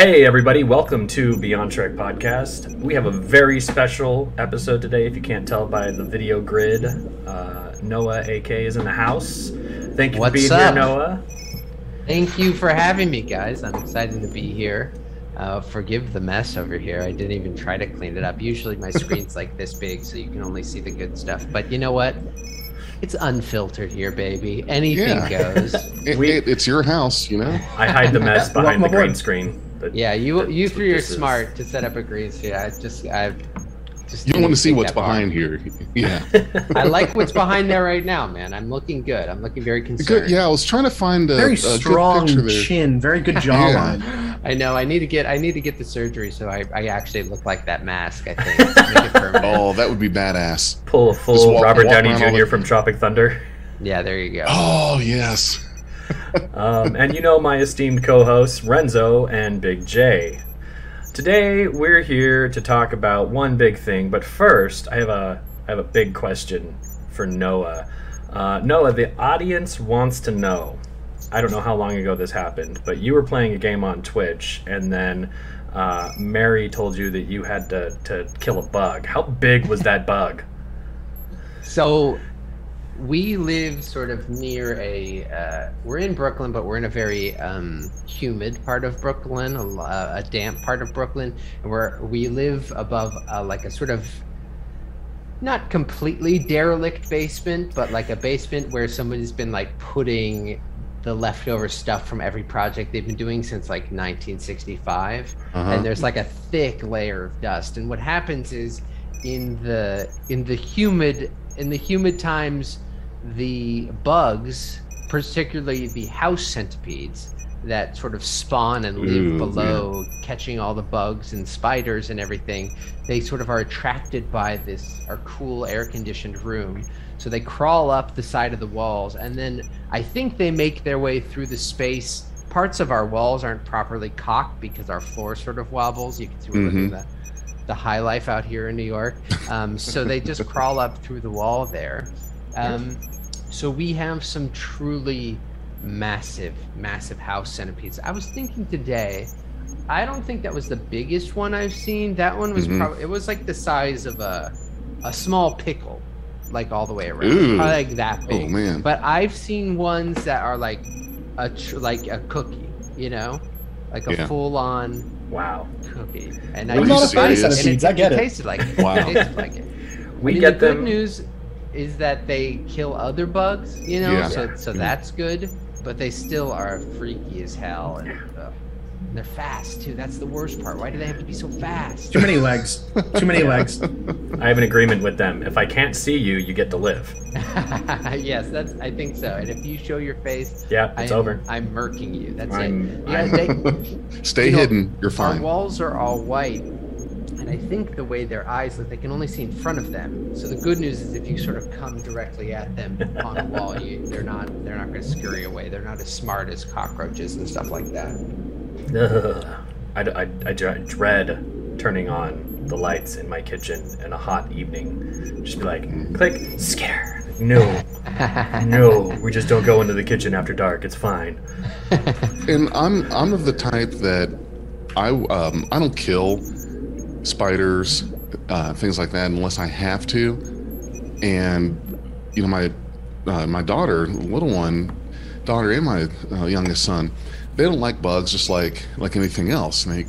Hey everybody, welcome to Beyond Trek Podcast. We have a very special episode today, if you can't tell by the video grid. Noah, AK, is in the house. Thank you for being here, Noah. Thank you for having me, guys. I'm excited to be here. Forgive the mess over here. I didn't even try to clean it up. Usually my screen's like this big, so you can only see the good stuff. But you know what? It's unfiltered here, baby. Anything goes. it's your house, you know? I hide the mess behind the green screen. But yeah, you three are smart to set up a green screen. I just you don't want to see what's behind here. Yeah. I like what's behind there right now, man. I'm looking good. I'm looking very concerned. Good, yeah, I was trying to find a very strong chin, very good jawline. Yeah. I know. I need to get the surgery so I actually look like that mask. I think. Oh, that would be badass. Pull a full Robert Downey Jr. from Tropic Thunder. Yeah, there you go. Oh yes. And you know my esteemed co-hosts Renzo and Big J. Today we're here to talk about one big thing, but first I have a big question for Noah. Noah, the audience wants to know. I don't know how long ago this happened, but you were playing a game on Twitch, and then Mary told you that you had to kill a bug. How big was that bug? So we live sort of near a, we're in Brooklyn, but we're in a very humid part of Brooklyn, a damp part of Brooklyn, where we live above like a sort of, not completely derelict basement, but like a basement where somebody's been like putting the leftover stuff from every project they've been doing since like 1965. Uh-huh. And there's like a thick layer of dust. And what happens is in the humid times, the bugs, particularly the house centipedes that sort of spawn and live below, catching all the bugs and spiders and everything, they sort of are attracted by this, our cool air-conditioned room. So they crawl up the side of the walls, and then I think they make their way through the space. Parts of our walls aren't properly caulked because our floor sort of wobbles. You can see we're looking at the high life out here in New York. So they just crawl up through the wall there. So we have some truly massive, massive house centipedes. I was thinking today, I don't think that was the biggest one I've seen. That one was probably, it was like the size of a small pickle, like all the way around. Ooh. Probably like that big. Oh, man. But I've seen ones that are like a cookie, you know? Like a full-on cookie. And I'm not a fan of seeds. I get it. It tasted like it. Wow. It tasted like it. We get the good news is that they kill other bugs, you know, so that's good. But they still are freaky as hell, and they're fast too. That's the worst part. Why do they have to be so fast? Too many legs. Too many legs. I have an agreement with them. If I can't see you, you get to live. Yes, that's. I think so. And if you show your face, it's over. I'm murking you. That's it. Yeah, stay hidden. You're fine. Our walls are all white, and I think the way their eyes look, they can only see in front of them. So the good news is, if you sort of come directly at them on the wall, they're not going to scurry away. They're not as smart as cockroaches and stuff like that. I dread turning on the lights in my kitchen in a hot evening. Just be like, click, scare. No, no, we just don't go into the kitchen after dark. It's fine. And I'm of the type that I don't kill spiders, things like that, unless I have to. And you know, my daughter, little one, and my youngest son. They don't like bugs just like anything else. And they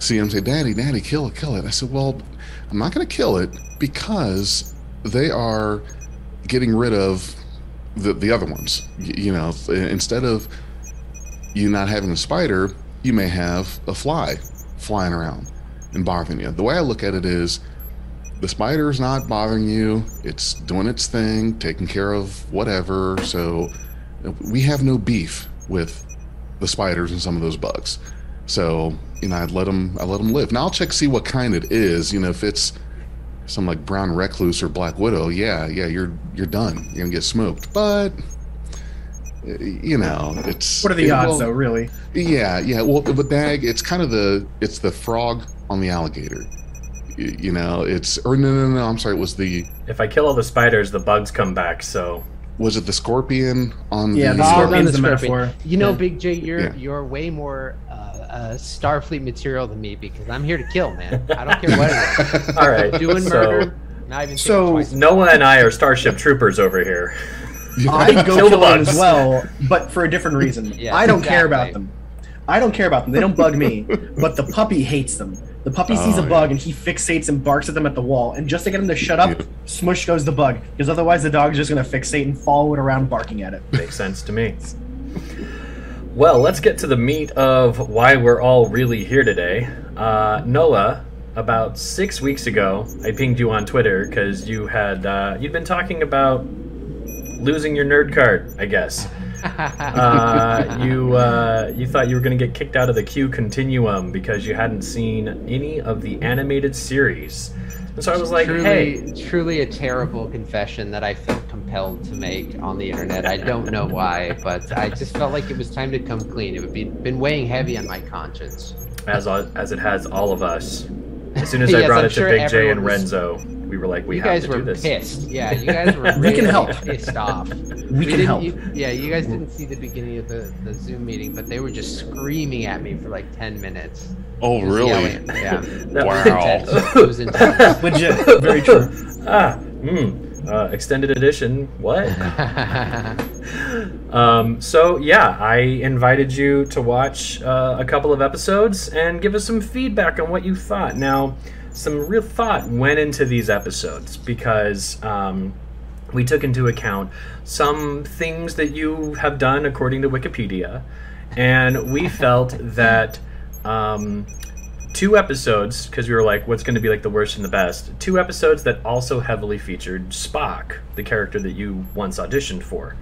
see them say, Daddy, kill it. I said, well, I'm not going to kill it because they are getting rid of the other ones. You know, instead of you not having a spider, you may have a fly flying around and bothering you. The way I look at it is the spider's not bothering you. It's doing its thing, taking care of whatever. So we have no beef with the spiders and some of those bugs. So, you know, I let them live. Now I'll check, see what kind it is. You know, if it's some like brown recluse or black widow, you're done. You're gonna get smoked. But, you know, it's... What are the odds though, really? Yeah. Well, but it's kind of the frog on the alligator. You know, no, I'm sorry, it was the... If I kill all the spiders, the bugs come back, so... Was it the scorpion on the... Yeah, the scorpion's the metaphor. You know, Big J, you're way more Starfleet material than me because I'm here to kill, man. I don't care what it is. All right. Doing murder. Not even so Noah and I are Starship Troopers over here. I go kill them as well, but for a different reason. Yeah, I don't care about them. I don't care about them. They don't bug me. But the puppy hates them. The puppy sees a bug and he fixates and barks at them at the wall. And just to get him to shut up, smush goes the bug. Because otherwise the dog's just going to fixate and follow it around barking at it. Makes sense to me. Well, let's get to the meat of why we're all really here today. Noah, about 6 weeks ago, I pinged you on Twitter because you had, you'd been talking about losing your nerd card, I guess. You thought you were going to get kicked out of the Q Continuum because you hadn't seen any of the animated series. And so I was like, truly a terrible confession that I felt compelled to make on the internet. I don't know why, but I just felt like it was time to come clean. It would be been weighing heavy on my conscience. As it has all of us. As soon as I brought it to Big J and Renzo, we were like, we have to do this. You guys were pissed. Yeah, you guys were really pissed off. We can help. You guys didn't see the beginning of the Zoom meeting, but they were just screaming at me for like 10 minutes. Oh, really? Yelling. Yeah. Wow. It was intense. Legit. Very true. Extended edition. What? I invited you to watch a couple of episodes and give us some feedback on what you thought. Now, some real thought went into these episodes because we took into account some things that you have done according to Wikipedia, and we felt that two episodes, because we were like, what's going to be like the worst and the best, two episodes that also heavily featured Spock, the character that you once auditioned for.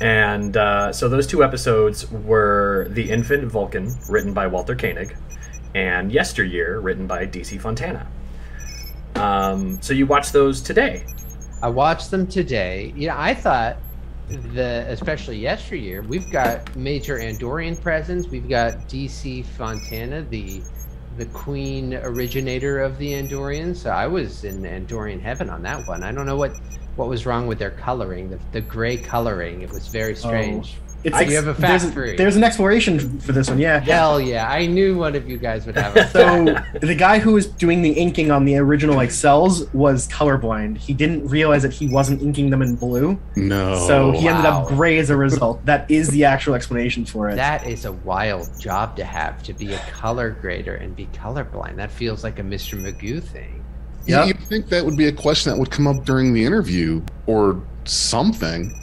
And so those two episodes were The Infant Vulcan, written by Walter Koenig, and Yesteryear, written by D.C. Fontana. So you watched those today. I watched them today. Yeah, I thought, especially Yesteryear, we've got major Andorian presence. We've got D.C. Fontana, the queen originator of the Andorians. So I was in Andorian heaven on that one. I don't know what was wrong with their coloring, the gray coloring. It was very strange. You have a factory. There's an exploration for this one, yeah. Hell yeah, I knew one of you guys would have it. So the guy who was doing the inking on the original cells was colorblind. He didn't realize that he wasn't inking them in blue. No. So he ended up gray as a result. That is the actual explanation for it. That is a wild job to have, to be a color grader and be colorblind. That feels like a Mr. Magoo thing. Yep. You'd think that would be a question that would come up during the interview or something.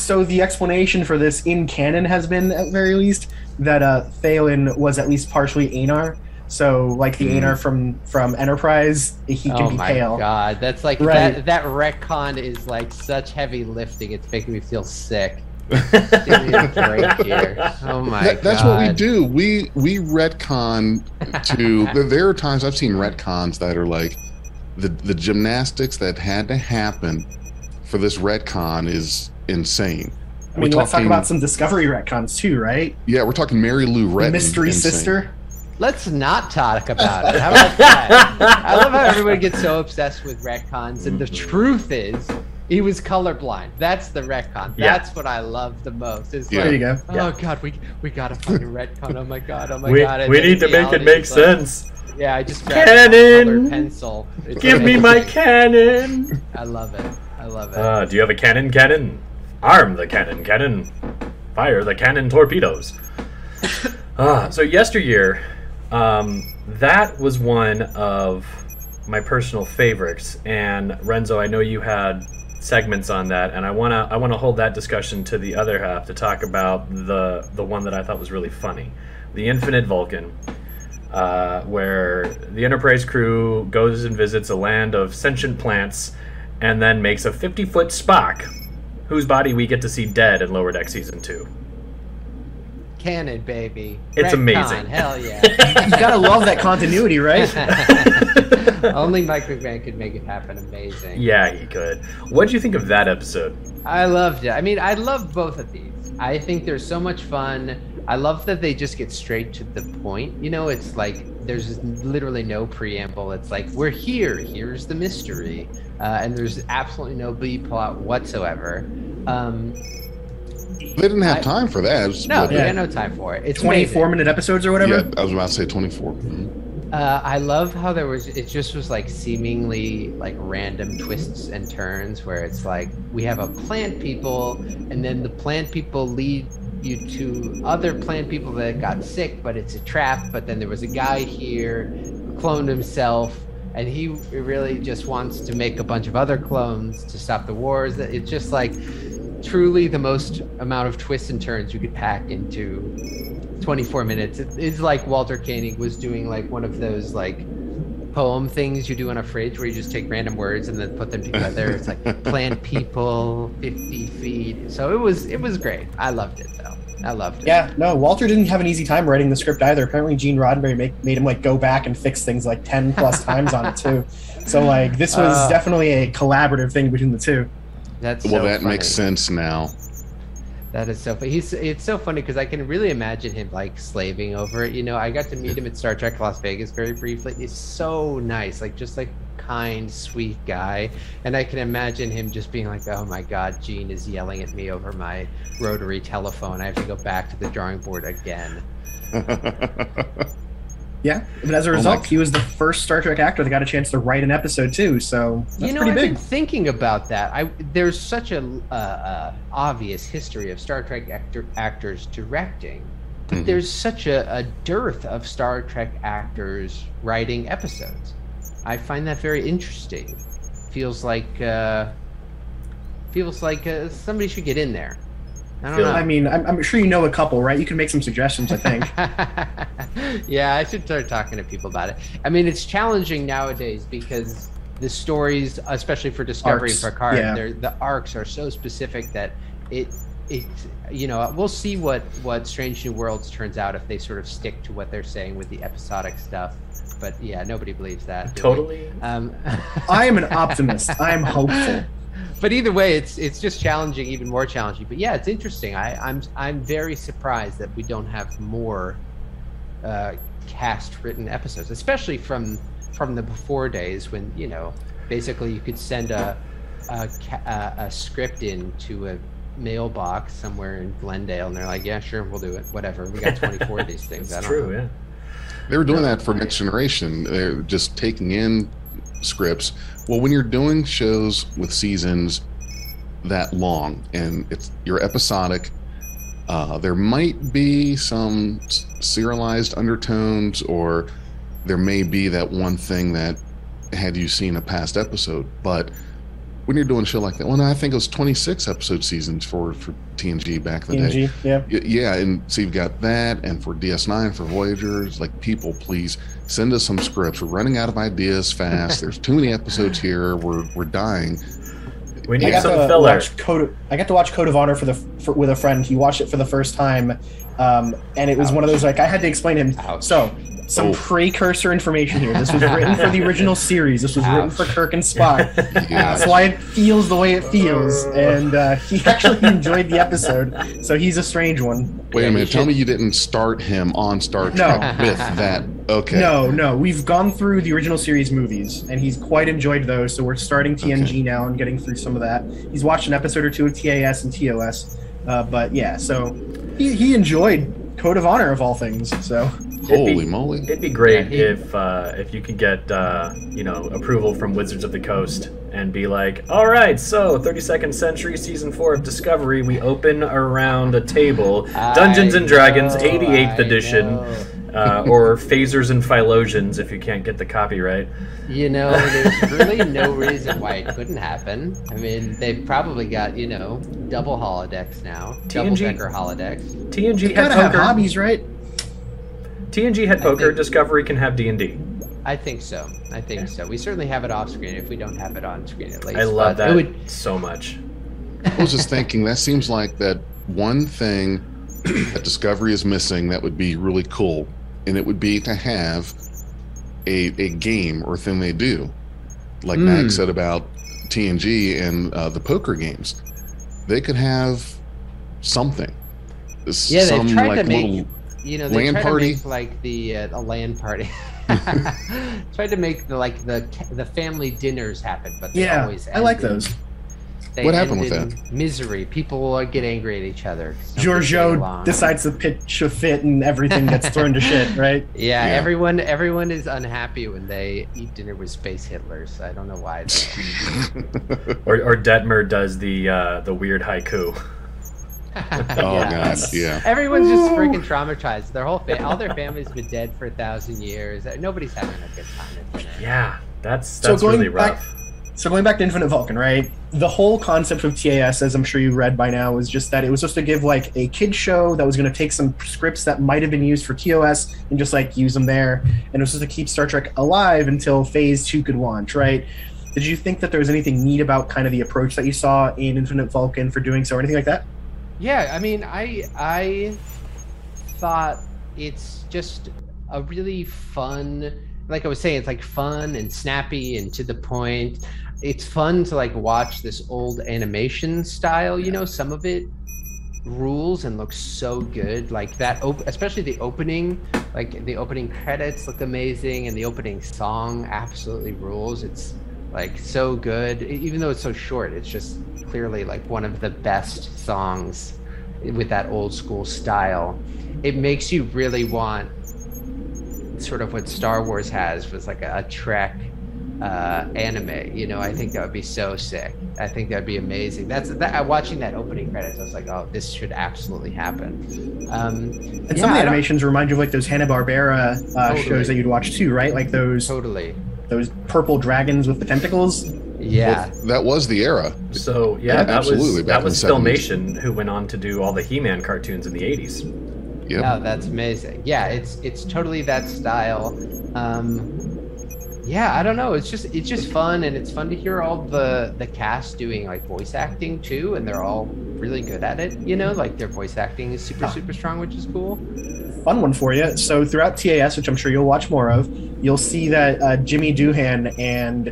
So the explanation for this in canon has been, at very least, that Thelin was at least partially Aenar. So, like the Aenar from Enterprise, he can be pale. Oh my god, that's like, that retcon is like such heavy lifting, it's making me feel sick. Give me a break here. Oh my god. That's what we do. We retcon to... There are times I've seen retcons that are like, the gymnastics that had to happen for this retcon is insane. I mean, let's talk about some Discovery retcons too, right? Yeah, we're talking Mary Lou Retton. Mystery insane. Sister. Let's not talk about it. How about that? I love how everyone gets so obsessed with retcons, and the truth is, he was colorblind. That's the retcon. That's what I love the most. It's like, there you go. Oh god, we gotta find a retcon. Oh my god. Oh my god. And we need to make it make sense. Like, I just grabbed a color pencil. Give me my cannon. I love it. Do you have a cannon? Arm the cannon. Fire the cannon torpedoes. So Yesteryear, that was one of my personal favorites. And Renzo, I know you had segments on that, and I wanna hold that discussion to the other half to talk about the one that I thought was really funny, The Infinite Vulcan, where the Enterprise crew goes and visits a land of sentient plants and then makes a 50-foot Spock, whose body we get to see dead in Lower Deck Season 2. Canon, baby. It's amazing. Hell yeah. You gotta love that continuity, right? Only Mike McMahon could make it happen. Amazing. Yeah, he could. What'd you think of that episode? I loved it. I mean, I love both of these. I think they're so much fun. I love that they just get straight to the point. You know, it's like there's literally no preamble. It's like, we're here. Here's the mystery. And there's absolutely no B plot whatsoever. They didn't have time for that. No, they had no time for it. It's 24-minute episodes or whatever? Yeah, I was about to say 24. I love how there was, it just was like seemingly like random twists and turns where it's like, we have a plant people, and then the plant people lead you to other plant people that got sick, but it's a trap. But then there was a guy here who cloned himself, and he really just wants to make a bunch of other clones to stop the wars. It's just like truly the most amount of twists and turns you could pack into 24 minutes. It's like Walter Koenig was doing like one of those like poem things you do on a fridge where you just take random words and then put them together. It's like plant people, 50 feet. So it was great. I loved it though. I loved it. Yeah, no, Walter didn't have an easy time writing the script either. Apparently Gene Roddenberry made him like go back and fix things like 10 plus times on it too. So like this was definitely a collaborative thing between the two. That's well, so that funny. Makes sense now. That is so funny. It's so funny because I can really imagine him like slaving over it. You know, I got to meet him at Star Trek Las Vegas very briefly. He's so nice, like just like kind, sweet guy. And I can imagine him just being like, oh my God, Gene is yelling at me over my rotary telephone. I have to go back to the drawing board again. Yeah, but as a result, he was the first Star Trek actor that got a chance to write an episode too. So that's pretty big. I've been thinking about that. There's such a obvious history of Star Trek actors directing, but there's such a dearth of Star Trek actors writing episodes. I find that very interesting. Feels like somebody should get in there. I don't know. I mean, I'm sure you know a couple, right? You can make some suggestions, I think. Yeah, I should start talking to people about it. I mean, it's challenging nowadays because the stories, especially for Discovery and Picard, the arcs are so specific that it you know, we'll see what Strange New Worlds turns out if they sort of stick to what they're saying with the episodic stuff. But yeah, nobody believes that. Totally. I am an optimist. I am hopeful. But either way, it's just challenging, even more challenging. But yeah, it's interesting. I'm very surprised that we don't have more cast-written episodes, especially from the before days when, you know, basically you could send a script into a mailbox somewhere in Glendale, and they're like, yeah, sure, we'll do it. Whatever. We got 24 of these things. That's true, yeah. They were doing that for Next Generation. They're just taking in scripts. Well, when you're doing shows with seasons that long and you're episodic, there might be some serialized undertones, or there may be that one thing that had you seen a past episode. But when you're doing a show like that, well, I think it was 26 episode seasons for TNG back in the day. Yeah, and so you've got that, and for DS9, for Voyager, it's like, people, please send us some scripts. We're running out of ideas fast. There's too many episodes here. We're dying. We need some filler. I got to watch Code of Honor with a friend. He watched it for the first time, and it was one of those, like, I had to explain to him. Some precursor information here. This was written for the original series. This was written for Kirk and Spock. That's why it feels the way it feels. And he actually enjoyed the episode, so he's a strange one. Wait a minute. Tell me you didn't start him on Star Trek with that. Okay. No. We've gone through the original series movies, and he's quite enjoyed those, so we're starting TNG now and getting through some of that. He's watched an episode or two of TAS and TOS, but yeah, so he enjoyed Code of Honor, of all things, so... Holy moly! It'd be great if you could get you know, approval from Wizards of the Coast and be like, all right, so 32nd Century Season 4 of Discovery, we open around a table, Dungeons and Dragons 88th edition, or Phasers and Phylogenies if you can't get the copyright. You know, there's really no reason why it couldn't happen. I mean, they've probably got, you know, double holodecks now, double-decker holodecks. TNG had hobbies, right? TNG had poker, Discovery can have D&D. I think so. I think so. We certainly have it off screen if we don't have it on screen at least. I love that so much. I was just thinking, that seems like that one thing that Discovery is missing that would be really cool, and it would be to have a game or thing they do. Like Max said about TNG and the poker games. They could have something. Yeah, some, they tried like, to make... You know, they tried to make like a land party. Tried to make the family dinners happen, but they always ended. I like those. They what happened with that? Misery. People get angry at each other. Giorgio decides to pitch a fit and everything gets thrown to shit, right? Yeah, yeah, everyone is unhappy when they eat dinner with space Hitlers. So I don't know why. Or Detmer does the weird haiku. Oh yeah. God! Yeah. Everyone's just freaking traumatized. Their whole all their family's been dead for 1,000 years. Nobody's having a good time. Yeah, that's so really rough. So going back to Infinite Vulcan, right? The whole concept of TAS, as I'm sure you read by now, was just that it was supposed to give like a kid show that was going to take some scripts that might have been used for TOS and just like use them there, and it was supposed to keep Star Trek alive until Phase 2 could launch, right? Did you think that there was anything neat about kind of the approach that you saw in Infinite Vulcan for doing so, or anything like that? Yeah, I mean, I thought it's just a really fun, like I was saying, it's like fun and snappy and to the point. It's fun to like watch this old animation style, you know, some of it rules and looks so good. Like that, especially the opening, like the opening credits look amazing and the opening song absolutely rules. It's like so good, even though it's so short, it's just clearly like one of the best songs with that old school style. It makes you really want sort of what Star Wars has, was like a Trek anime, you know. I think that would be so sick. I think that'd be amazing. Watching that opening credits, I was like, oh, this should absolutely happen. And some of the animations remind you of like those Hanna-Barbera shows that you'd watch too, right? Like those those purple dragons with the tentacles. Yeah, well, that was the era. So yeah, that was Filmation, who went on to do all the He-Man cartoons in the 80s. Yep. Oh, that's amazing. Yeah, it's totally that style. Yeah, I don't know. It's just fun, and it's fun to hear all the cast doing like voice acting too, and they're all really good at it. You know, like their voice acting is super strong, which is cool. Fun one for you. So throughout TAS, which I'm sure you'll watch more of, you'll see that Jimmy Doohan and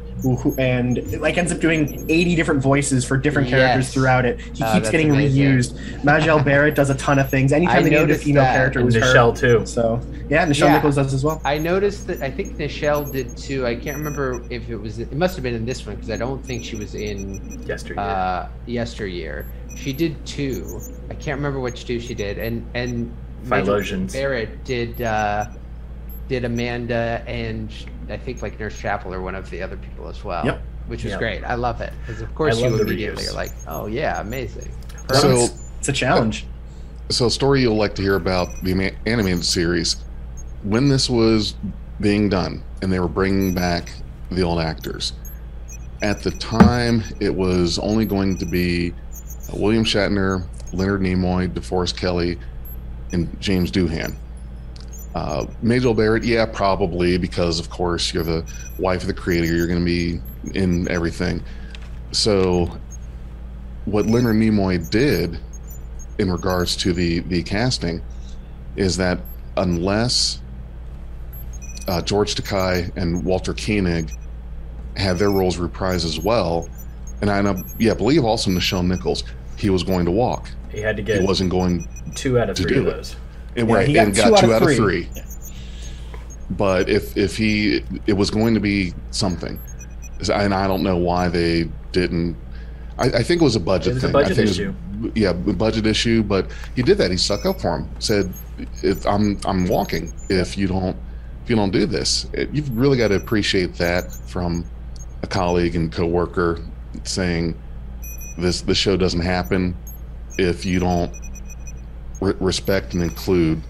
like ends up doing 80 different voices for different characters throughout it. He keeps getting reused. Majel Barrett does a ton of things. Anytime they need a female character, was Nichelle too. So yeah, Nichelle Nichols does as well. I noticed that. I think Nichelle did too. I can't remember if it was. It must have been in this one because I don't think she was in Yesteryear. Yesteryear. She did two. I can't remember which two she did. And Phylogenians. Barrett did Amanda and I think like Nurse Chapel or one of the other people as well. Yep. Which was great. I love it because of course you immediately are like, oh yeah, amazing. So it's a challenge. So a story you'll like to hear about the animated series, when this was being done and they were bringing back the old actors. At the time, it was only going to be William Shatner, Leonard Nimoy, DeForest Kelley, and James Doohan. Majel Barrett, yeah, probably, because of course you're the wife of the creator, you're going to be in everything. So what Leonard Nimoy did in regards to the casting is that unless George Takei and Walter Koenig had their roles reprised as well, and I know, yeah, I believe also Nichelle Nichols, he was going to walk. He had to get. He wasn't going. 2 out of 3 of those. And yeah, right, he got and got 2 out of 3. Yeah. But if he, it was going to be something, and I don't know why they didn't. I think it was a budget thing. I think it was a budget issue. Yeah, a budget issue. But he did that. He stuck up for him. Said, "If I'm walking. If you don't do this, you've really got to appreciate that from a colleague and coworker saying, this show doesn't happen if you don't respect and include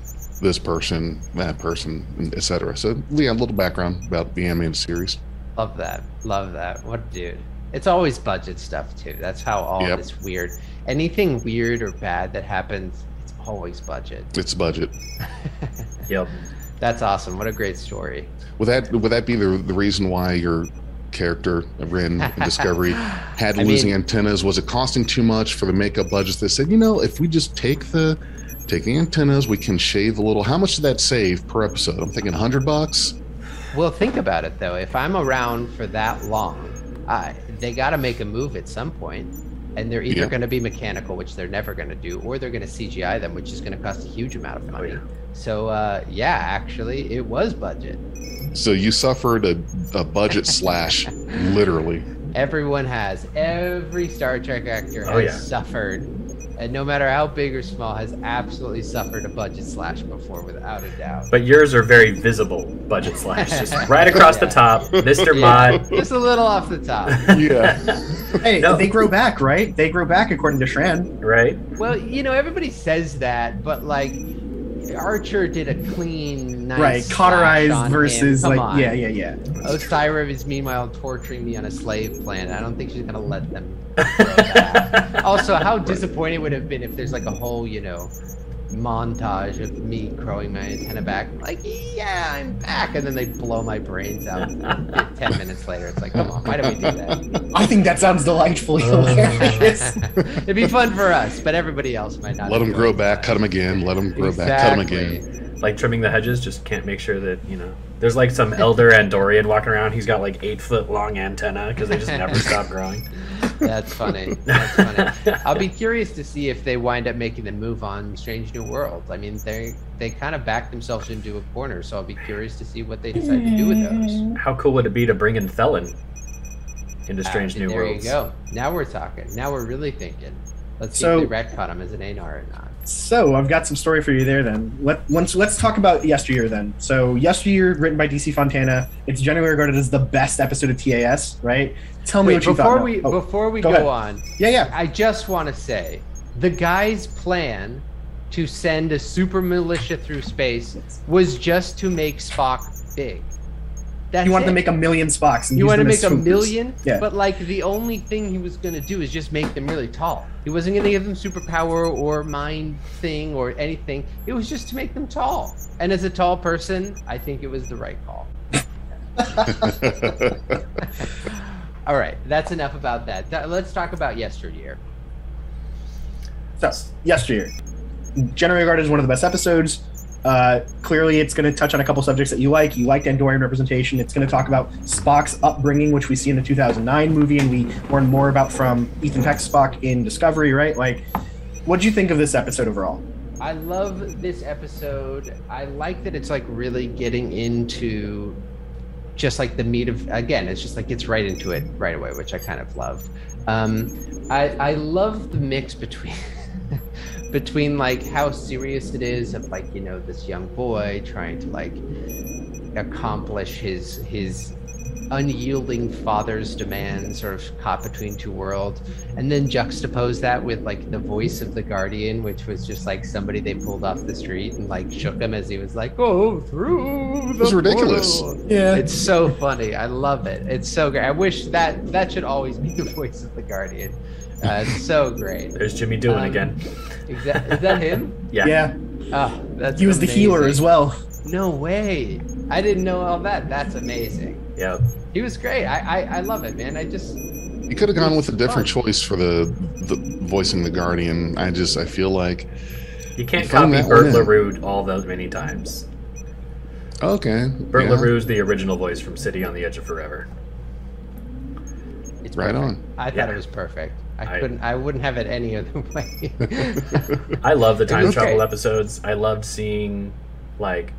this person, that person, etc." So yeah, a little background about the animated series. Love that. Love that. What a dude. It's always budget stuff too. That's how all this weird, anything weird or bad that happens, it's always budget. It's budget. Yep. That's awesome. What a great story. Would that be the reason why you're character Rin in Discovery had losing antennas? Was it costing too much for the makeup budgets? They said, you know, if we just take the antennas, we can shave a little. How much did that save per episode? I'm thinking $100. Well, think about it though. If I'm around for that long, they got to make a move at some point, and they're either going to be mechanical, which they're never going to do, or they're going to CGI them, which is going to cost a huge amount of money. So yeah, actually, it was budget. So you suffered a budget slash, literally. Everyone has. Every Star Trek actor has suffered, and no matter how big or small, has absolutely suffered a budget slash before, without a doubt. But yours are very visible budget slash, just right across the top, Mr. Mod. Just a little off the top. Hey, no. They grow back, right? They grow back according to Shran. Right. Well, you know, everybody says that, but like, Archer did a clean, nice cauterized versus like yeah. Osira is meanwhile torturing me on a slave planet. I don't think she's gonna let them. Also, how disappointed would it have been if there's like a whole, you know, montage of me crowing my antenna back, like, yeah, I'm back, and then they blow my brains out 10 minutes later. It's like, come on, why do we do that? I think that sounds delightfully hilarious. It'd be fun for us, but everybody else might not. Let them grow back, cut them again, let them grow back, cut them again. Like trimming the hedges, just can't make sure that, you know, there's like some elder Andorian walking around, he's got like 8-foot long antenna because they just never stop growing. That's funny. That's funny. I'll be curious to see if they wind up making the move on Strange New Worlds. I mean, they kind of backed themselves into a corner, so I'll be curious to see what they decide to do with those. How cool would it be to bring in Thelin into Strange New Worlds? There you go. Now we're talking. Now we're really thinking. Let's see if they retcon him as an Aenar or not. So I've got some story for you there then. Let's talk about Yesteryear then. So Yesteryear, written by D.C. Fontana. It's generally regarded as the best episode of TAS, right? Tell me what you thought. Before we go on, I just want to say the guy's plan to send a super militia through space was just to make Spock big. You wanted to make a million Spocks. And you wanted to make a million, but like the only thing he was going to do is just make them really tall. He wasn't going to give them superpower or mind thing or anything. It was just to make them tall. And as a tall person, I think it was the right call. All right, that's enough about that. Let's talk about Yesteryear. So, Yesteryear, generally regarded as one of the best episodes. Clearly it's going to touch on a couple subjects that you like. You liked Andorian representation. It's going to talk about Spock's upbringing, which we see in the 2009 movie, and we learn more about from Ethan Peck's Spock in Discovery, right? Like, what do you think of this episode overall? I love this episode. I like that it's like really getting into just like the meat of, again, it's just like it's right into it right away, which I kind of love. I love the mix between between like how serious it is of like, you know, this young boy trying to like accomplish his unyielding father's demands, sort of caught between two worlds, and then juxtapose that with like the voice of the Guardian, which was just like somebody they pulled off the street and like shook him as he was like, go through the portal. Yeah, it's so funny. I love it. It's so great. I wish that should always be the voice of the Guardian. So great. There's Jimmy Doohan again. Is that him? Yeah. Oh, that's he was amazing. The healer as well. No way. I didn't know all that. That's amazing. Yeah. He was great. I love it, man. I just... You could have gone with a different choice for the voicing the Guardian. I feel like... You can't copy Burt LaRue all those many times. Okay. Burt LaRue's the original voice from City on the Edge of Forever. It's right perfect. On. I thought it was perfect. I wouldn't have it any other way. I love the time travel episodes. I loved seeing, like,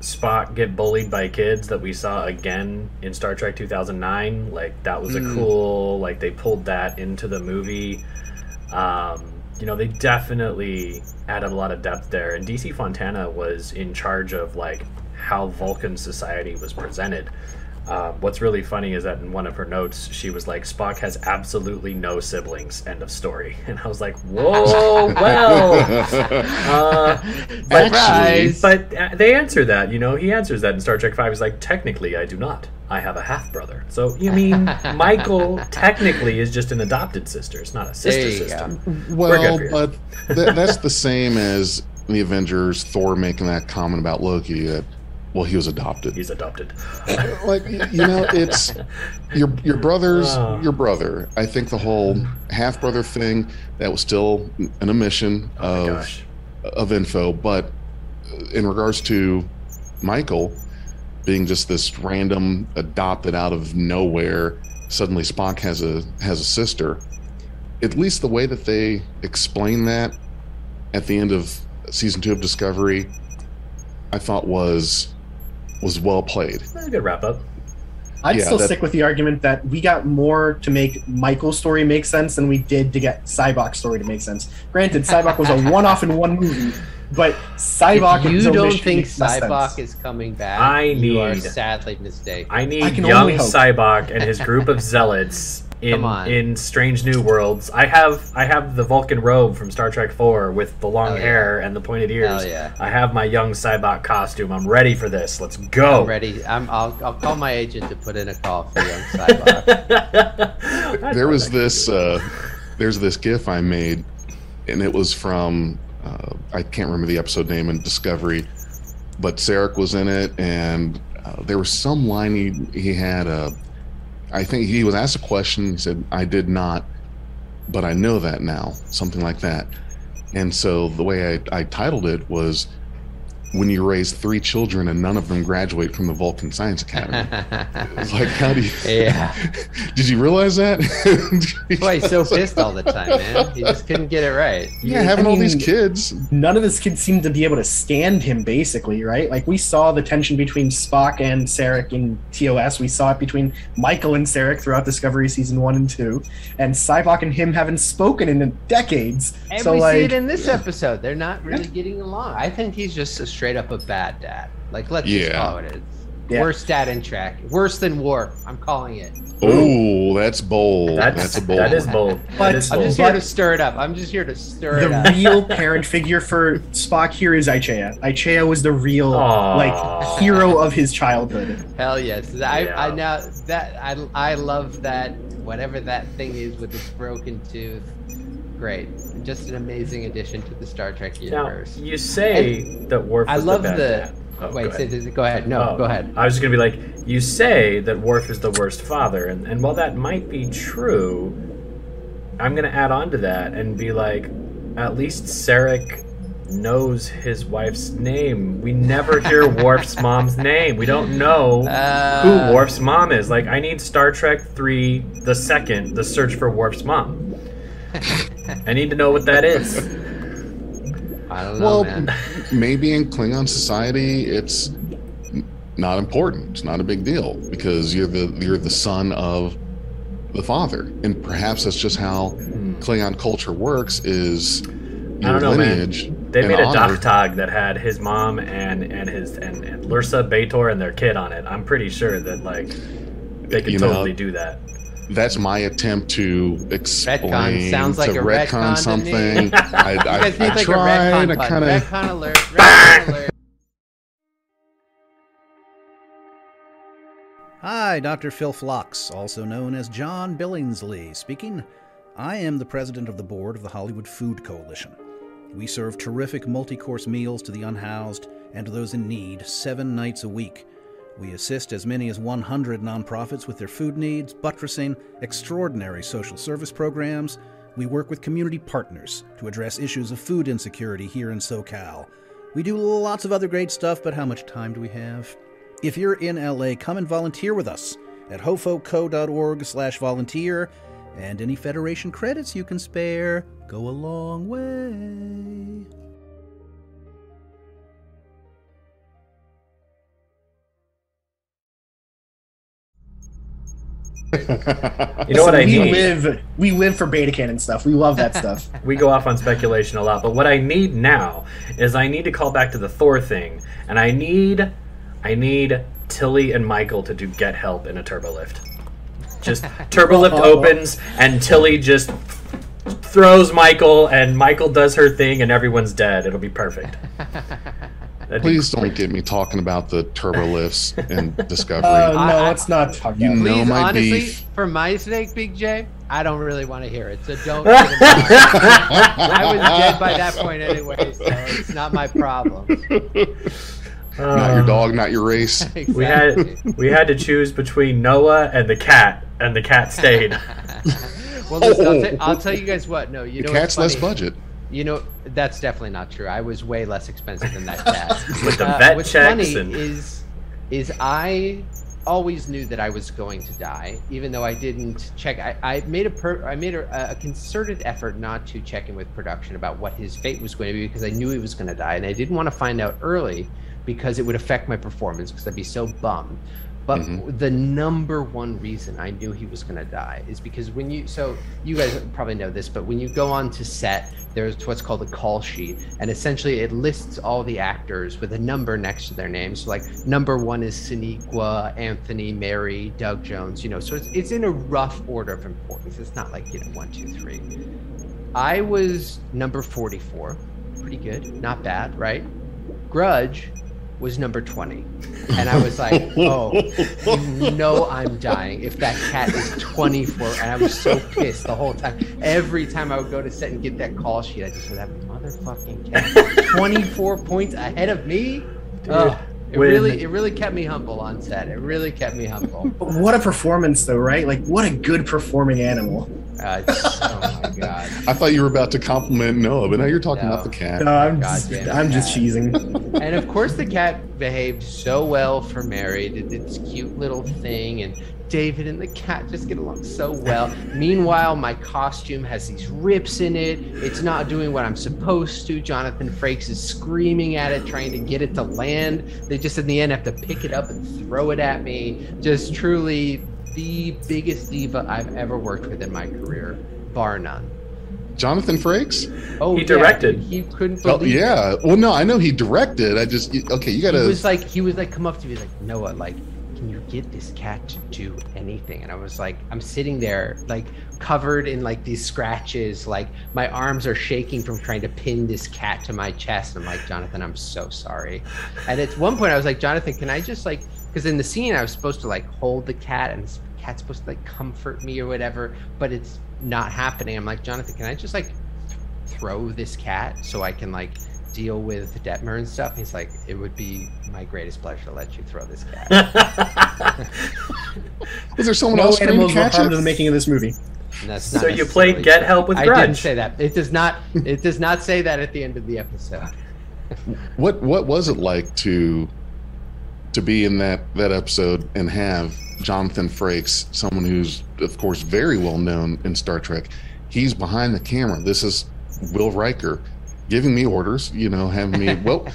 Spock get bullied by kids that we saw again in Star Trek 2009. Like, that was a cool. Like, they pulled that into the movie. You know, they definitely added a lot of depth there. And DC Fontana was in charge of like how Vulcan society was presented. What's really funny is that in one of her notes, she was like, Spock has absolutely no siblings, end of story. And I was like, whoa, but they answer that, you know, he answers that in Star Trek V. He's like, technically, I do not. I have a half-brother. So, you mean Michael technically is just an adopted sister. It's not a sister sister. Well, but that's the same as the Avengers, Thor making that comment about Loki that, well, he was adopted. He's adopted. Like, you know, it's your brother's your brother. I think the whole half brother thing, that was still an omission of info. But in regards to Michael being just this random adopted out of nowhere, suddenly Spock has a sister. At least the way that they explain that at the end of season 2 of Discovery, I thought was well played. That's a good wrap up. I'd still stick with the argument that we got more to make Michael's story make sense than we did to get Cybok's story to make sense. Granted, Cybok was a one-off in one movie, but Cybok. You don't think Cybok is coming back? You are sadly mistaken. I need young Cybok and his group of zealots in Strange New Worlds. I have the Vulcan robe from Star Trek IV with the long hair and the pointed ears. I have my young Cybok costume. I'm ready for this. Let's go. I'm ready. I'll call my agent to put in a call for young Cybok. There's this GIF I made, and it was from I can't remember the episode name in Discovery, but Sarek was in it, and there was some line he had I think he was asked a question. He said, "I did not, but I know that now," something like that. And so the way I titled it was, "When you raise three children and none of them graduate from the Vulcan Science Academy." It's like, how do you? Did you realize that? Boy, he's so pissed all the time, man. He just couldn't get it right. Yeah, having all these kids. None of his kids seem to be able to stand him, basically, right? Like, we saw the tension between Spock and Sarek in TOS. We saw it between Michael and Sarek throughout Discovery Season 1 and 2. And Cybok and him haven't spoken in decades. And so, we see it in this episode. They're not really getting along. I think he's just a straight up a bad dad. Like, let's just call it. Worst dad in Trek. Worse than Worf. I'm calling it. Oh, that's bold. That's bold. That is bold. But I'm just here to stir it up. I'm just here to stir it up. The real parent figure for Spock here is Ichea. Ichea was the real like hero of his childhood. Hell yes. I now that I love that, whatever that thing is with its broken tooth. Great. Just an amazing addition to the Star Trek universe. Now, you say that Worf is the bad dad. Go ahead. I was just going to be like, you say that Worf is the worst father, and while that might be true, I'm going to add on to that and be like, at least Sarek knows his wife's name. We never hear Worf's mom's name. We don't know who Worf's mom is. Like, I need Star Trek 3, the second, the search for Worf's mom. I need to know what that is. I don't know, man. Maybe in Klingon society, it's not important. It's not a big deal because you're the son of the father, and perhaps that's just how Klingon culture works. Is your lineage? Man. They made a Dochtag that had his mom and Lursa Bator and their kid on it. I'm pretty sure that they could totally do that. That's my attempt to explain. Retcon sounds like a retcon something. I tried. I kind of. Retcon alert! Retcon alert! Hi, Dr. Phil Phlox, also known as John Billingsley, speaking. I am the president of the board of the Hollywood Food Coalition. We serve terrific multi-course meals to the unhoused and to those in need 7 nights a week. We assist as many as 100 nonprofits with their food needs, buttressing extraordinary social service programs. We work with community partners to address issues of food insecurity here in SoCal. We do lots of other great stuff, but how much time do we have? If you're in LA, come and volunteer with us at hofoco.org/volunteer, and any Federation credits you can spare go a long way. You know what I need? We live for beta canon stuff. We love that stuff. We go off on speculation a lot, but what I need now is I need to call back to the Thor thing, and I need Tilly and Michael to get help in a turbo lift. Just turbo lift opens, and Tilly just throws Michael, and Michael does her thing, and everyone's dead. It'll be perfect. Please don't get me talking about the turbo lifts in Discovery. No, it's not. You know my beef. For my sake, Big J, I don't really want to hear it, so don't. I was dead by that point anyway, so it's not my problem. Not your dog, not your race. Exactly. We had to choose between Noah and the cat stayed. Well, listen, I'll tell you guys what. No, the cat's less budget. You know, that's definitely not true. I was way less expensive than that cat. With the vet what's checks funny and... is I always knew that I was going to die, even though I didn't check. I made a concerted effort not to check in with production about what his fate was going to be because I knew he was going to die, and I didn't want to find out early because it would affect my performance because I'd be so bummed. But the number one reason I knew he was going to die is because when you, so you guys probably know this, but when you go on to set, there's what's called a call sheet. And essentially it lists all the actors with a number next to their names. So like number one is Sonequa, Anthony, Mary, Doug Jones, you know, so it's in a rough order of importance. It's not like, you know, 1, 2, 3. I was number 44. Pretty good. Not bad, right? Grudge was number 20, and I was like, oh, you know I'm dying if that cat is 24, and I was so pissed the whole time. Every time I would go to set and get that call sheet, I just said, that motherfucking cat 24 points ahead of me? Oh, it really kept me humble on set. It really kept me humble. But what a performance, though, right? Like, what a good performing animal. Oh my god! I thought you were about to compliment Noah, but now you're talking about the cat. No, I'm just cheesing. And of course, the cat behaved so well for Mary. Did its cute little thing, and David and the cat just get along so well. Meanwhile, my costume has these rips in it. It's not doing what I'm supposed to. Jonathan Frakes is screaming at it, trying to get it to land. They just, in the end, have to pick it up and throw it at me. Just truly the biggest diva I've ever worked with in my career, bar none. Jonathan Frakes? Oh, he directed. He couldn't believe. Oh, yeah. Well, no, I know he directed. I just you gotta. He was like, come up to me like, Noah, like, can you get this cat to do anything? And I was like, I'm sitting there like covered in like these scratches, like my arms are shaking from trying to pin this cat to my chest. And I'm like, Jonathan, I'm so sorry. And at one point I was like, Jonathan, can I just like, because in the scene I was supposed to like hold the cat and the cat's supposed to like comfort me or whatever, but it's not happening. I'm like, Jonathan, can I just like throw this cat so I can like deal with Detmer and stuff? And he's like, it would be my greatest pleasure to let you throw this cat. Was there someone else trying to catch it? No animals were harmed in the making of this movie. So you played Get Help with Grudge. I didn't say that. It does not say that at the end of the episode. What was it like to be in that episode and have Jonathan Frakes, someone who's of course very well known in Star Trek, he's behind the camera. This is Will Riker giving me orders, you know, having me. Well,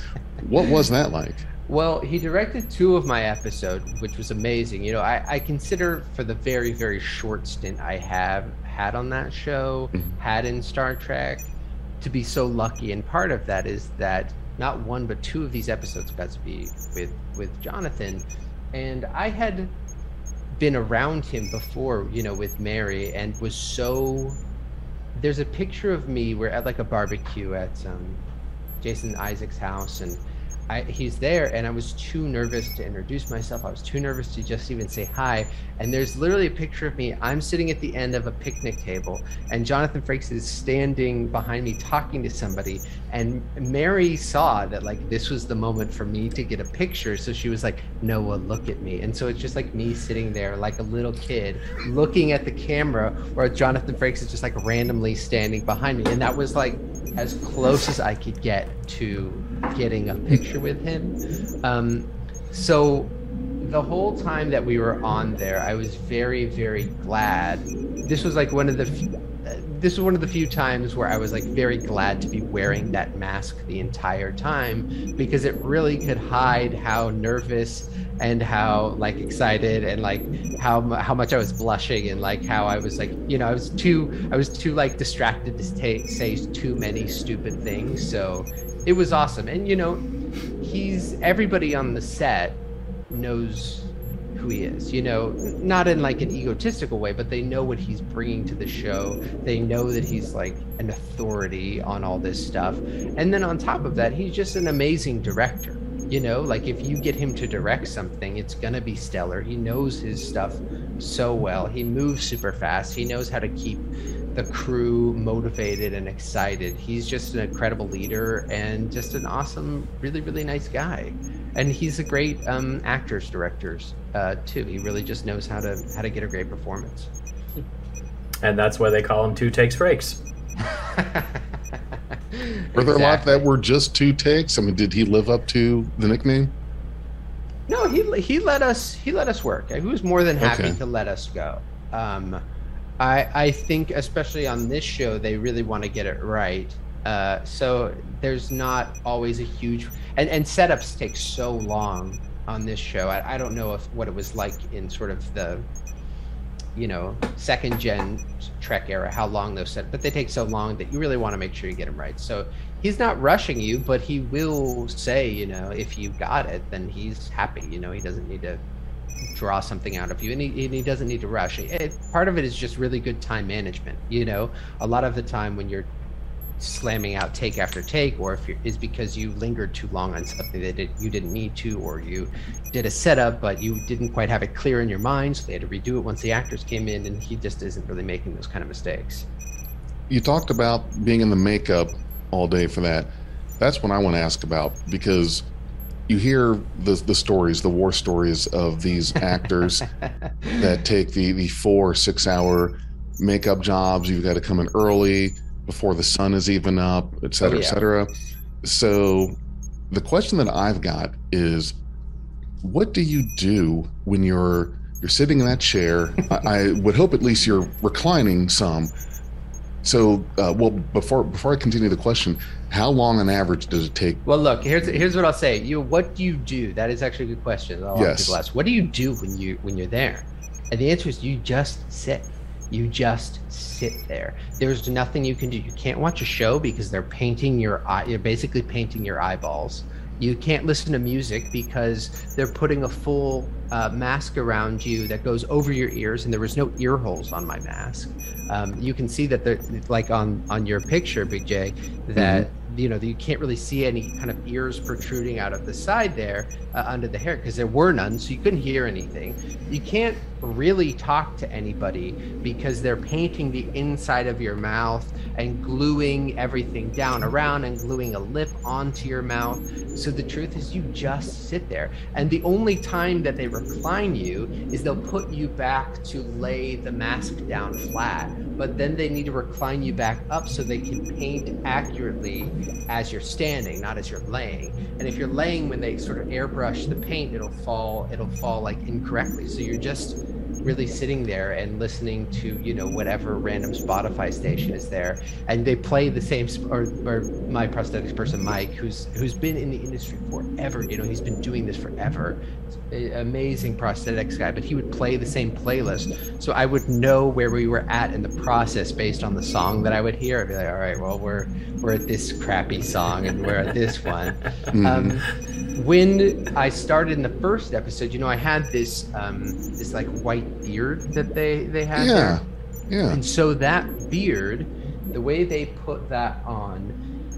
what was that like? Well, he directed 2 of my episodes, which was amazing. You know, I consider for the very, very short stint I have had on that show, had in Star Trek, to be so lucky. And part of that is that not 1 but 2 of these episodes got to be with Jonathan. And I had been around him before, you know, with Mary, and was so... There's a picture of me, we're at like a barbecue at Jason Isaac's house, and he's there, and I was too nervous to introduce myself. I was too nervous to just even say hi. And there's literally a picture of me. I'm sitting at the end of a picnic table, and Jonathan Frakes is standing behind me talking to somebody. And Mary saw that like this was the moment for me to get a picture, so she was like, Noah, look at me. And so it's just like me sitting there like a little kid looking at the camera, where Jonathan Frakes is just like randomly standing behind me. And that was like as close as I could get to getting a picture with him. So the whole time that we were on there, I was very, very glad. This was like one of the few times where I was like very glad to be wearing that mask the entire time, because it really could hide how nervous and how like excited and like how much I was blushing and like how I was like, you know, I was too like distracted to say too many stupid things. So it was awesome. And you know, everybody on the set knows who he is, you know, not in like an egotistical way, but they know what he's bringing to the show. They know that he's like an authority on all this stuff. And then on top of that, he's just an amazing director. You know, like if you get him to direct something, it's gonna be stellar. He knows his stuff so well. He moves super fast. He knows how to keep the crew motivated and excited. He's just an incredible leader and just an awesome, really, really nice guy. And he's a great actors, directors too. He really just knows how to get a great performance. And that's why they call him Two Takes Frakes. Were there a lot that were just 2 takes? I mean, did he live up to the nickname? No, he let us work. He was more than happy to let us go. I think especially on this show, they really want to get it right. So there's not always a huge, and setups take so long on this show. I don't know if what it was like in sort of the, you know, second gen Trek era, how long those set, but they take so long that you really want to make sure you get them right. So he's not rushing you, but he will say, you know, if you got it, then he's happy. You know, he doesn't need to draw something out of you, and he doesn't need to rush. Part of it is just really good time management. You know, a lot of the time when you're slamming out take after take, or if you're, is because you lingered too long on something that you didn't need to, or you did a setup but you didn't quite have it clear in your mind, so they had to redo it once the actors came in, and he just isn't really making those kind of mistakes. You talked about being in the makeup all day for that. That's what I want to ask about, because you hear the stories, the war stories of these actors that take the 4 or 6 hour makeup jobs. You've got to come in early before the sun is even up, et cetera, et cetera. So the question that I've got is, what do you do when you're sitting in that chair? I would hope at least you're reclining some. So, well, before I continue the question, how long on average does it take? Well, look, here's what I'll say. What do you do? That is actually a good question. Yes. People ask, what do you do when you're there? And the answer is you just sit. You just sit there. There's nothing you can do. You can't watch a show because they're painting your eye. You're basically painting your eyeballs. You can't listen to music because they're putting a full mask around you that goes over your ears, and there was no ear holes on my mask. You can see that they're like on your picture, Big J, that you know, that you can't really see any kind of ears protruding out of the side there under the hair, because there were none, so you couldn't hear anything. You can't really talk to anybody because they're painting the inside of your mouth and gluing everything down around and gluing a lip onto your mouth. So the truth is you just sit there. And the only time that they recline you is they'll put you back to lay the mask down flat, but then they need to recline you back up so they can paint accurately as you're standing, not as you're laying. And if you're laying, when they sort of airbrush the paint, it'll fall like incorrectly. So you're just really sitting there and listening to, you know, whatever random Spotify station is there, and they play the same. Or my prosthetics person Mike, who's been in the industry forever, you know, he's been doing this forever, amazing prosthetics guy, but he would play the same playlist, so I would know where we were at in the process based on the song that I would hear. I'd be like, all right, well, we're at this crappy song and we're at this one. When I started in the first episode, you know, I had this this like white beard that they had there. Yeah. And so that beard, the way they put that on,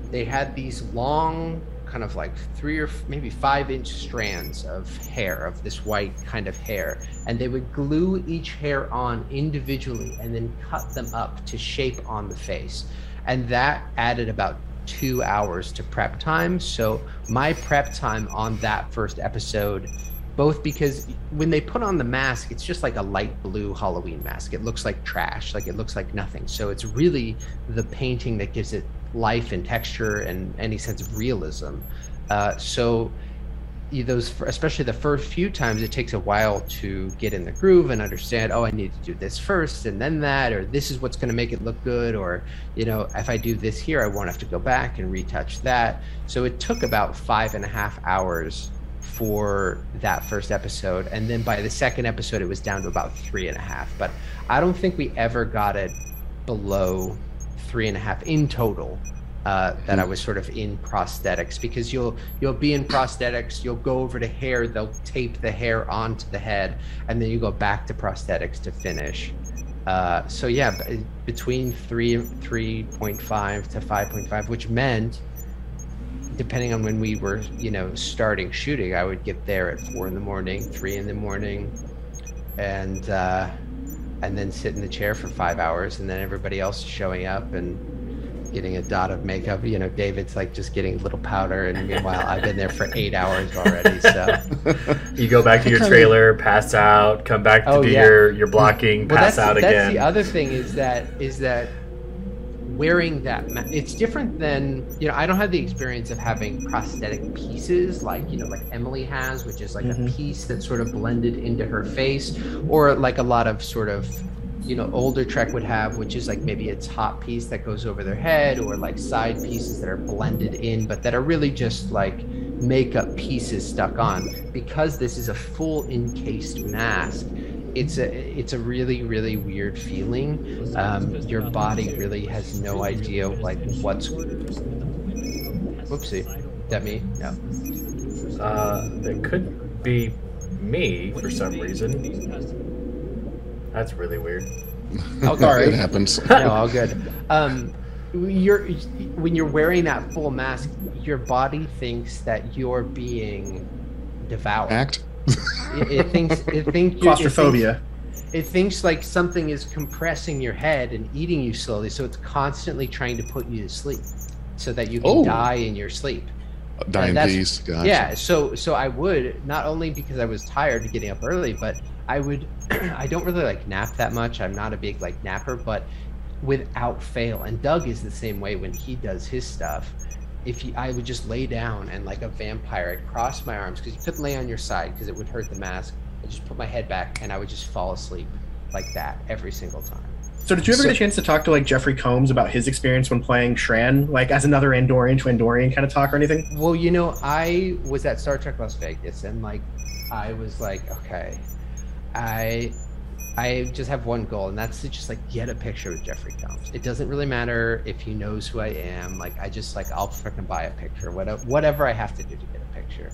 they had these long kind of like 3 or maybe 5 inch strands of hair, of this white kind of hair, and they would glue each hair on individually and then cut them up to shape on the face. And that added about 2 hours to prep time. So my prep time on that first episode, both because when they put on the mask, it's just like a light blue Halloween mask. It looks like trash, like it looks like nothing. So it's really the painting that gives it life and texture and any sense of realism. So those, especially the first few times, it takes a while to get in the groove and understand, oh, I need to do this first and then that, or this is what's going to make it look good, or, you know, if I do this here, I won't have to go back and retouch that. So it took about 5.5 hours for that first episode, and then by the second episode it was down to about 3.5, but I don't think we ever got it below 3.5 in total. That I was sort of in prosthetics, because you'll be in prosthetics, you'll go over to hair, they'll tape the hair onto the head, and then you go back to prosthetics to finish. So yeah, between 3.5 to 5.5, which meant, depending on when we were, you know, starting shooting, I would get there at 4 in the morning, 3 in the morning, and then sit in the chair for 5 hours, and then everybody else showing up and getting a dot of makeup. You know, David's like just getting a little powder, and meanwhile I've been there for 8 hours already. So you go back to your trailer, pass out, come back to your blocking, pass out again. That's the other thing, is that wearing that, it's different than, you know, I don't have the experience of having prosthetic pieces like, you know, like Emily has, which is like a piece that's sort of blended into her face, or like a lot of sort of you know, older Trek would have, which is like maybe a top piece that goes over their head or like side pieces that are blended in, but that are really just like makeup pieces stuck on. Because this is a full encased mask, it's a really, really weird feeling. Your body really has no idea like what's... Whoopsie, is that me? No. It could be me for some reason. That's really weird. Oh, sorry. It happens. No, all good. When you're wearing that full mask, your body thinks that you're being devoured. It thinks claustrophobia. It thinks like something is compressing your head and eating you slowly, so it's constantly trying to put you to sleep, so that you can die in your sleep. Dying peace. Gotcha. Yeah. So I would, not only because I was tired of getting up early, but I would. I don't really like nap that much. I'm not a big like napper, but without fail, and Doug is the same way when he does his stuff. I would just lay down and like a vampire, I'd cross my arms because you couldn't lay on your side because it would hurt the mask. I just put my head back and I would just fall asleep like that every single time. So did you ever get a chance to talk to like Jeffrey Combs about his experience when playing Shran, like as another Andorian to Andorian kind of talk or anything? Well, you know, I was at Star Trek Las Vegas and like I was like, okay, I just have one goal, and that's to just like get a picture with Jeffrey Combs. It doesn't really matter if he knows who I am. Like I just like I'll freaking buy a picture, whatever I have to do to get a picture.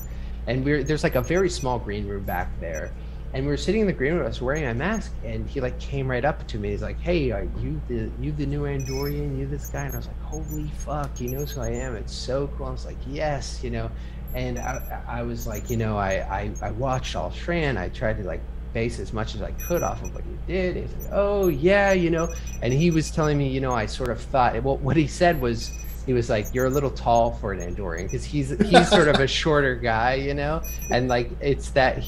And there's like a very small green room back there, and we were sitting in the green room. I was wearing my mask, and he like came right up to me. He's like, "Hey, are you the new Andorian? You this guy?" And I was like, "Holy fuck! He knows who I am. It's so cool." I was like, "Yes, you know." And I was like, you know, I watched all Shran. I tried to like base as much as I could off of what you did. He's like, "Oh yeah, you know," and he was telling me, you know, I sort of thought what he said was, he was like, "You're a little tall for an Andorian," because he's sort of a shorter guy, you know, and like it's that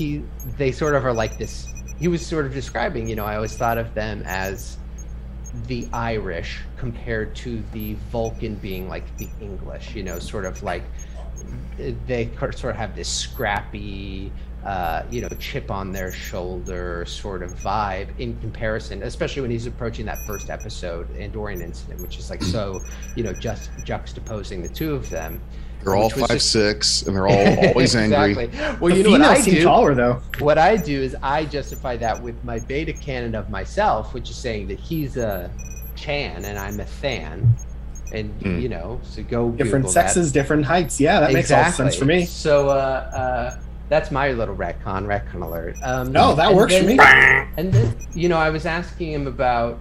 they sort of are like this. He was sort of describing, you know, I always thought of them as the Irish compared to the Vulcan being like the English, you know, sort of like they sort of have this scrappy, you know, chip on their shoulder sort of vibe in comparison, especially when he's approaching that first episode, Andorian Incident, which is like so, you know, just juxtaposing the two of them. They're all 5'6" and they're all always exactly. Angry. Well, you know what I do? Taller, though. What I do is I justify that with my beta canon of myself, which is saying that he's a Chan and I'm a Than. And you know, so go different Google sexes, that. Different heights. Yeah, that exactly. Makes all sense for me. So that's my little retcon alert. No, that works for me. And then, you know, I was asking him about,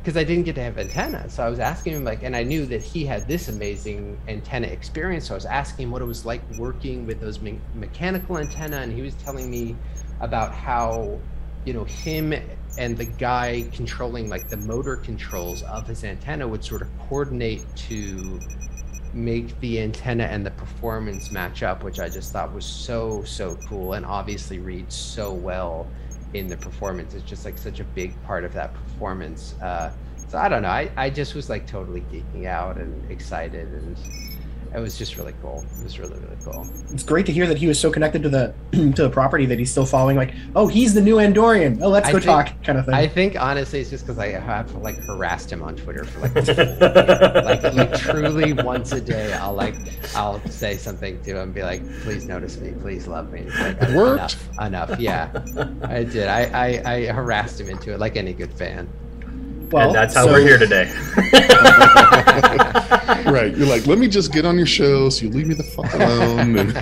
because I didn't get to have antenna, so I was asking him like, and I knew that he had this amazing antenna experience. So I was asking him what it was like working with those mechanical antenna, and he was telling me about how, you know, him and the guy controlling like the motor controls of his antenna would sort of coordinate to make the antenna and the performance match up, which I just thought was so cool, and obviously reads so well in the performance. It's just like such a big part of that performance. So I don't know, I just was like totally geeking out and excited, and it was just really cool. It was really, really cool. It's great to hear that he was so connected to the property that he's still following. Like, oh, he's the new Andorian. Oh, let's go talk, kind of thing. I think honestly, it's just because I have like harassed him on Twitter for like, like truly once a day. I'll say something to him, and be like, "Please notice me. Please love me." It's like, it worked. Enough. Yeah, I did. I harassed him into it, like any good fan. Well, and that's how we're here today. Right. You're like, let me just get on your show so you leave me the fuck alone.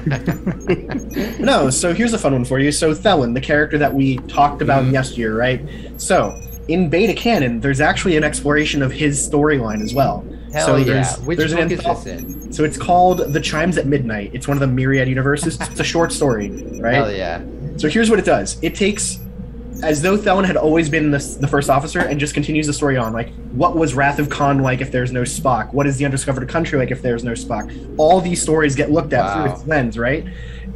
And no, so here's a fun one for you. So Thelin, the character that we talked about in Yesteryear, right? So in beta canon, there's actually an exploration of his storyline as well. Hell so yeah. Which book is this in? So it's called The Chimes at Midnight. It's one of the myriad universes. It's a short story, right? Hell yeah. So here's what it does. It takes... as though Thelin had always been the first officer and just continues the story on. Like, what was Wrath of Khan like if there's no Spock? What is the Undiscovered Country like if there's no Spock? All these stories get looked at through its lens, right?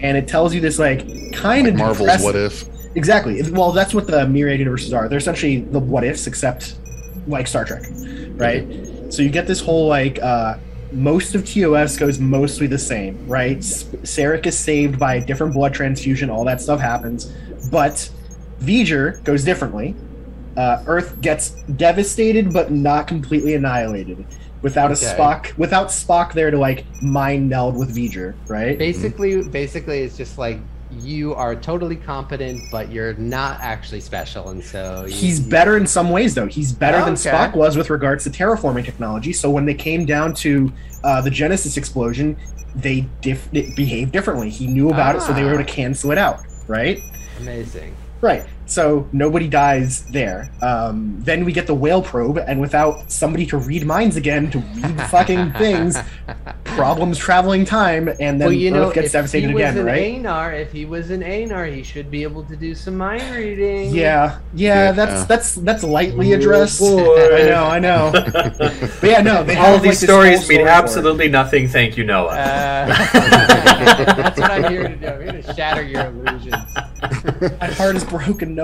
And it tells you this, like, kind of Marvel's what if. Exactly. Well, that's what the myriad universes are. They're essentially the what ifs, except like Star Trek, right? Mm-hmm. So you get this whole, like, most of TOS goes mostly the same, right? Sarek is saved by a different blood transfusion. All that stuff happens. But... V'ger goes differently, Earth gets devastated but not completely annihilated. Without a Spock, without Spock there to like mind meld with V'ger, right? Basically, it's just like you are totally competent, but you're not actually special, and so he's better in some ways though. He's better than Spock was with regards to terraforming technology. So when they came down to the Genesis explosion, they behaved differently. He knew about it, so they were able to cancel it out, right? Amazing. Right. So nobody dies there. Then we get the whale probe, and without somebody to read minds again, to read fucking things, problems traveling time, and then Earth gets devastated again, right? Aenar, if he was an Aenar, he should be able to do some mind reading. Yeah, that's lightly addressed. I know. But yeah, no. They all of these stories mean absolutely nothing. Thank you, Noah. That's what I'm here to do. I'm here to shatter your illusions. My heart is broken, Noah.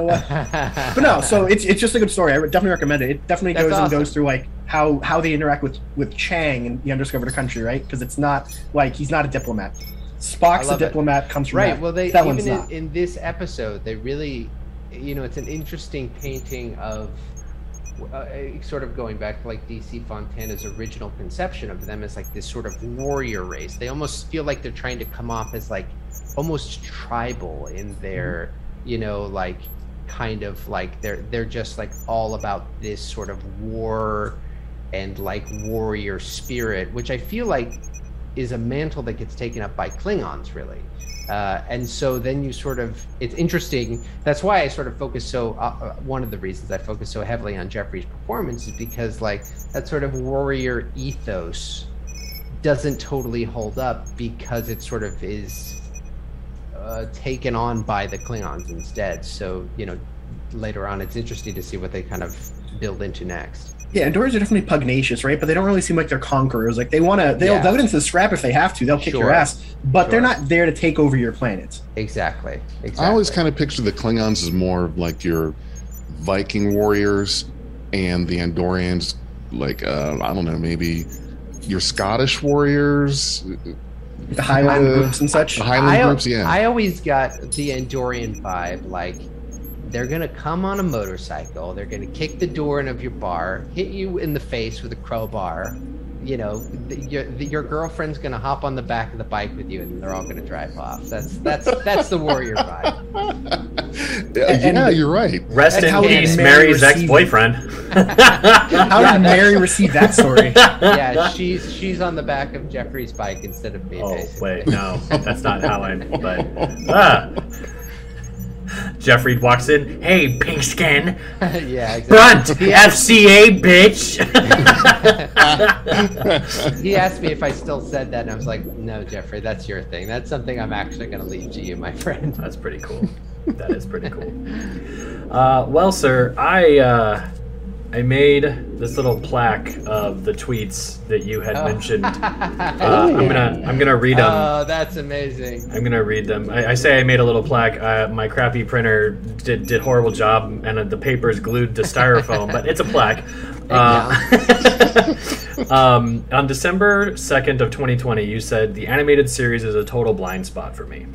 But no, so it's just a good story. I definitely recommend it. It definitely goes through like how they interact with Chang and the Undiscovered Country, right? Because it's not like he's not a diplomat. Spock's a diplomat, comes from that. Well, they even in this episode, they really, it's an interesting painting of sort of going back to like D.C. Fontana's original conception of them as like this sort of warrior race. They almost feel like they're trying to come off as like almost tribal in their, like kind of like they're just like all about this sort of war and like warrior spirit, which I feel like is a mantle that gets taken up by Klingons really. And so then you sort of, it's interesting. That's why I sort of focus one of the reasons I focus so heavily on Jeffrey's performance is because like that sort of warrior ethos doesn't totally hold up because it sort of is taken on by the Klingons instead. So, later on, it's interesting to see what they kind of build into next. Yeah, Andorians are definitely pugnacious, right? But they don't really seem like they're conquerors. Like they want to, they'll dive into the scrap if they have to. They'll kick your ass, but they're not there to take over your planet. Exactly. I always kind of picture the Klingons as more like your Viking warriors, and the Andorians, like I don't know, maybe your Scottish warriors, the Highland groups and such. The Highland groups, yeah. I always got the Andorian vibe, like. They're going to come on a motorcycle. They're going to kick the door in of your bar, hit you in the face with a crowbar. Your girlfriend's going to hop on the back of the bike with you, and they're all going to drive off. That's the warrior vibe. Yeah, you're right. Rest in peace, Mary's ex-boyfriend. How did Mary receive that story? Yeah, she's on the back of Jeffrey's bike instead of me. Wait, no, that's not how Jeffrey walks in. Hey, pink skin. Yeah, exactly. Brunt, FCA, bitch. He asked me if I still said that, and I was like, "No, Jeffrey, that's your thing. That's something I'm actually going to leave to you, my friend." That's pretty cool. That is pretty cool. Well, sir, I made this little plaque of the tweets that you had mentioned. I'm gonna read them. Oh, that's amazing. I'm gonna read them. I say I made a little plaque. My crappy printer did a horrible job, and the paper's glued to styrofoam, but it's a plaque. On December 2nd of 2020, you said the animated series is a total blind spot for me.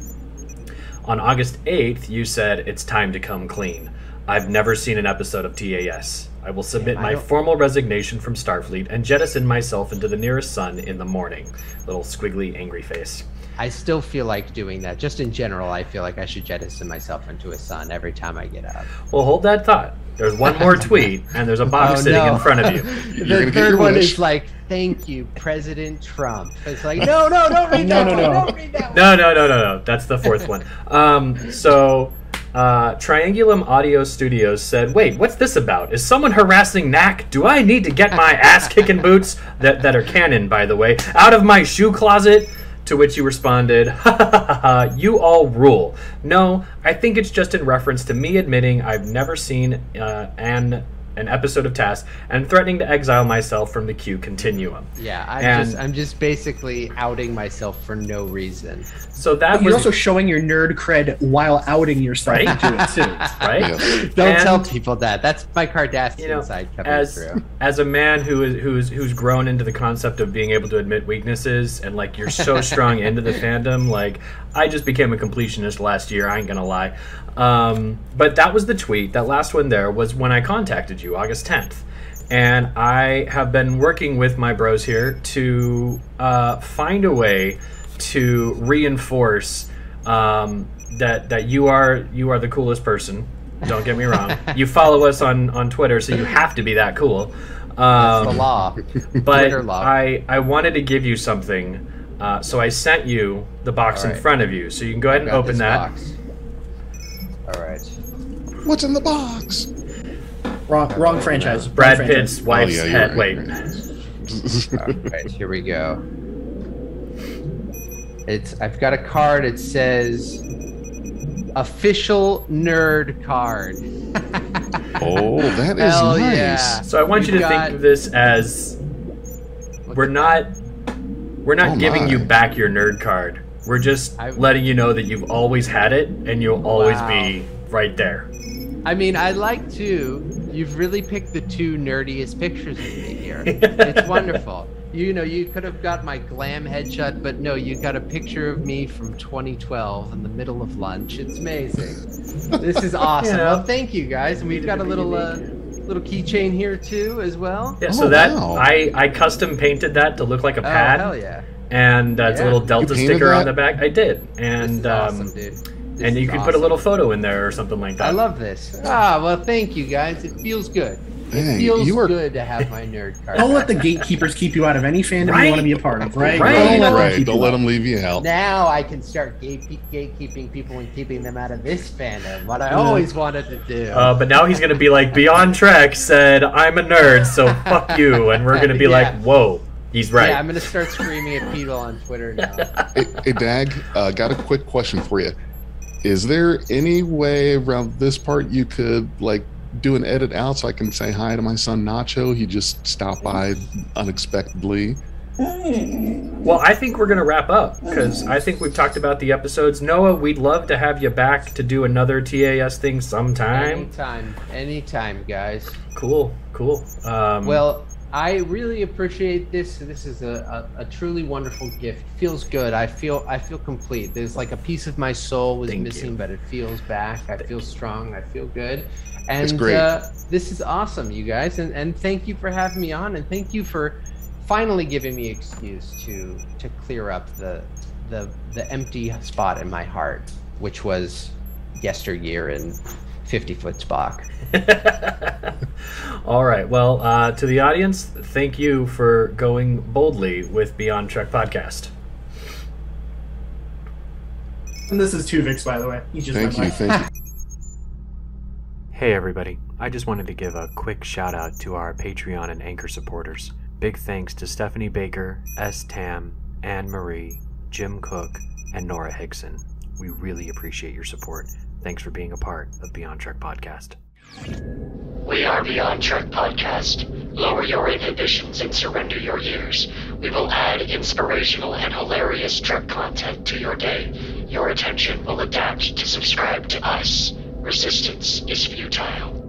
On August 8th, you said it's time to come clean. I've never seen an episode of TAS. I will submit my formal resignation from Starfleet and jettison myself into the nearest sun in the morning. Little squiggly, angry face. I still feel like doing that. Just in general, I feel like I should jettison myself into a sun every time I get up. Well, hold that thought. There's one more tweet, and there's a box sitting in front of you. The third one is like, thank you, President Trump. It's like, no, don't read that one. Don't read that one. No. That's the fourth one. Triangulum Audio Studios said, wait, what's this about? Is someone harassing Knack? Do I need to get my ass-kicking boots, that are canon, by the way, out of my shoe closet? To which you responded, you all rule. No, I think it's just in reference to me admitting I've never seen an episode of TAS and threatening to exile myself from the Q Continuum. Yeah, I'm just basically outing myself for no reason. So that you're also showing your nerd cred while outing yourself into it too, right? Yeah. Don't tell people that. That's my Kardashian side coming through. As a man who's grown into the concept of being able to admit weaknesses and like you're so strong into the fandom, like I just became a completionist last year, I ain't gonna lie. But that was the tweet. That last one there was when I contacted you, August 10th. And I have been working with my bros here to find a way to reinforce that you are the coolest person. Don't get me wrong. You follow us on Twitter, so you have to be that cool. That's the law. But law. I wanted to give you something, so I sent you the box in front of you. So you can go ahead and open that. Box. All right. What's in the box? Wrong franchise. Brad Pitt's wife's head. Wait. All right, here we go. I've got a card. It says official nerd card. Oh, that is nice. Yeah. So I want you to think of this as we're not giving you back your nerd card. We're just letting you know that you've always had it and you'll always be right there. I mean, I like to. You've really picked the two nerdiest pictures of me here. It's wonderful. You know, you could have got my glam headshot, but no, you got a picture of me from 2012 in the middle of lunch. It's amazing. This is awesome. You know, well, thank you guys. And we've got a little keychain here too, as well. Yeah. So I custom painted that to look like a pad. Oh, hell yeah! And it's a little Delta sticker on the back. I did. And this is awesome, dude. And you can put a little photo in there or something like that. I love this. Ah, well, thank you guys. It feels good. Dang, it feels good to have my nerd card. Don't let the gatekeepers keep you out of any fandom you want to be a part of, right? Don't let them leave you out. Now I can start gatekeeping people and keeping them out of this fandom, what I always wanted to do. But now he's going to be like, Beyond Trek said, I'm a nerd, so fuck you. And we're going to be like, whoa. He's right. Yeah, I'm going to start screaming at people on Twitter now. Hey, Dag, got a quick question for you. Is there any way around this part you could do an edit out so I can say hi to my son Nacho? He just stopped by unexpectedly. Well, I think we're going to wrap up because I think we've talked about the episodes. Noah, we'd love to have you back to do another TAS thing sometime. Anytime, guys. Cool. Well, I really appreciate this. This is a truly wonderful gift. Feels good. I feel complete. There's like a piece of my soul was missing, but it feels back. I feel strong. I feel good. And it's great. This is awesome, you guys. And thank you for having me on. And thank you for finally giving me excuse to clear up the empty spot in my heart, which was Yesteryear and 50-foot Spock. All right. Well, to the audience, thank you for going boldly with Beyond Trek Podcast. And this is Tuvix, by the way. Thank you. Hey everybody, I just wanted to give a quick shout out to our Patreon and Anchor supporters. Big thanks to Stephanie Baker, S. Tam, Anne Marie, Jim Cook, and Nora Higson. We really appreciate your support. Thanks for being a part of Beyond Trek Podcast. We are Beyond Trek Podcast. Lower your inhibitions and surrender your years. We will add inspirational and hilarious Trek content to your day. Your attention will adapt to subscribe to us. Resistance is futile.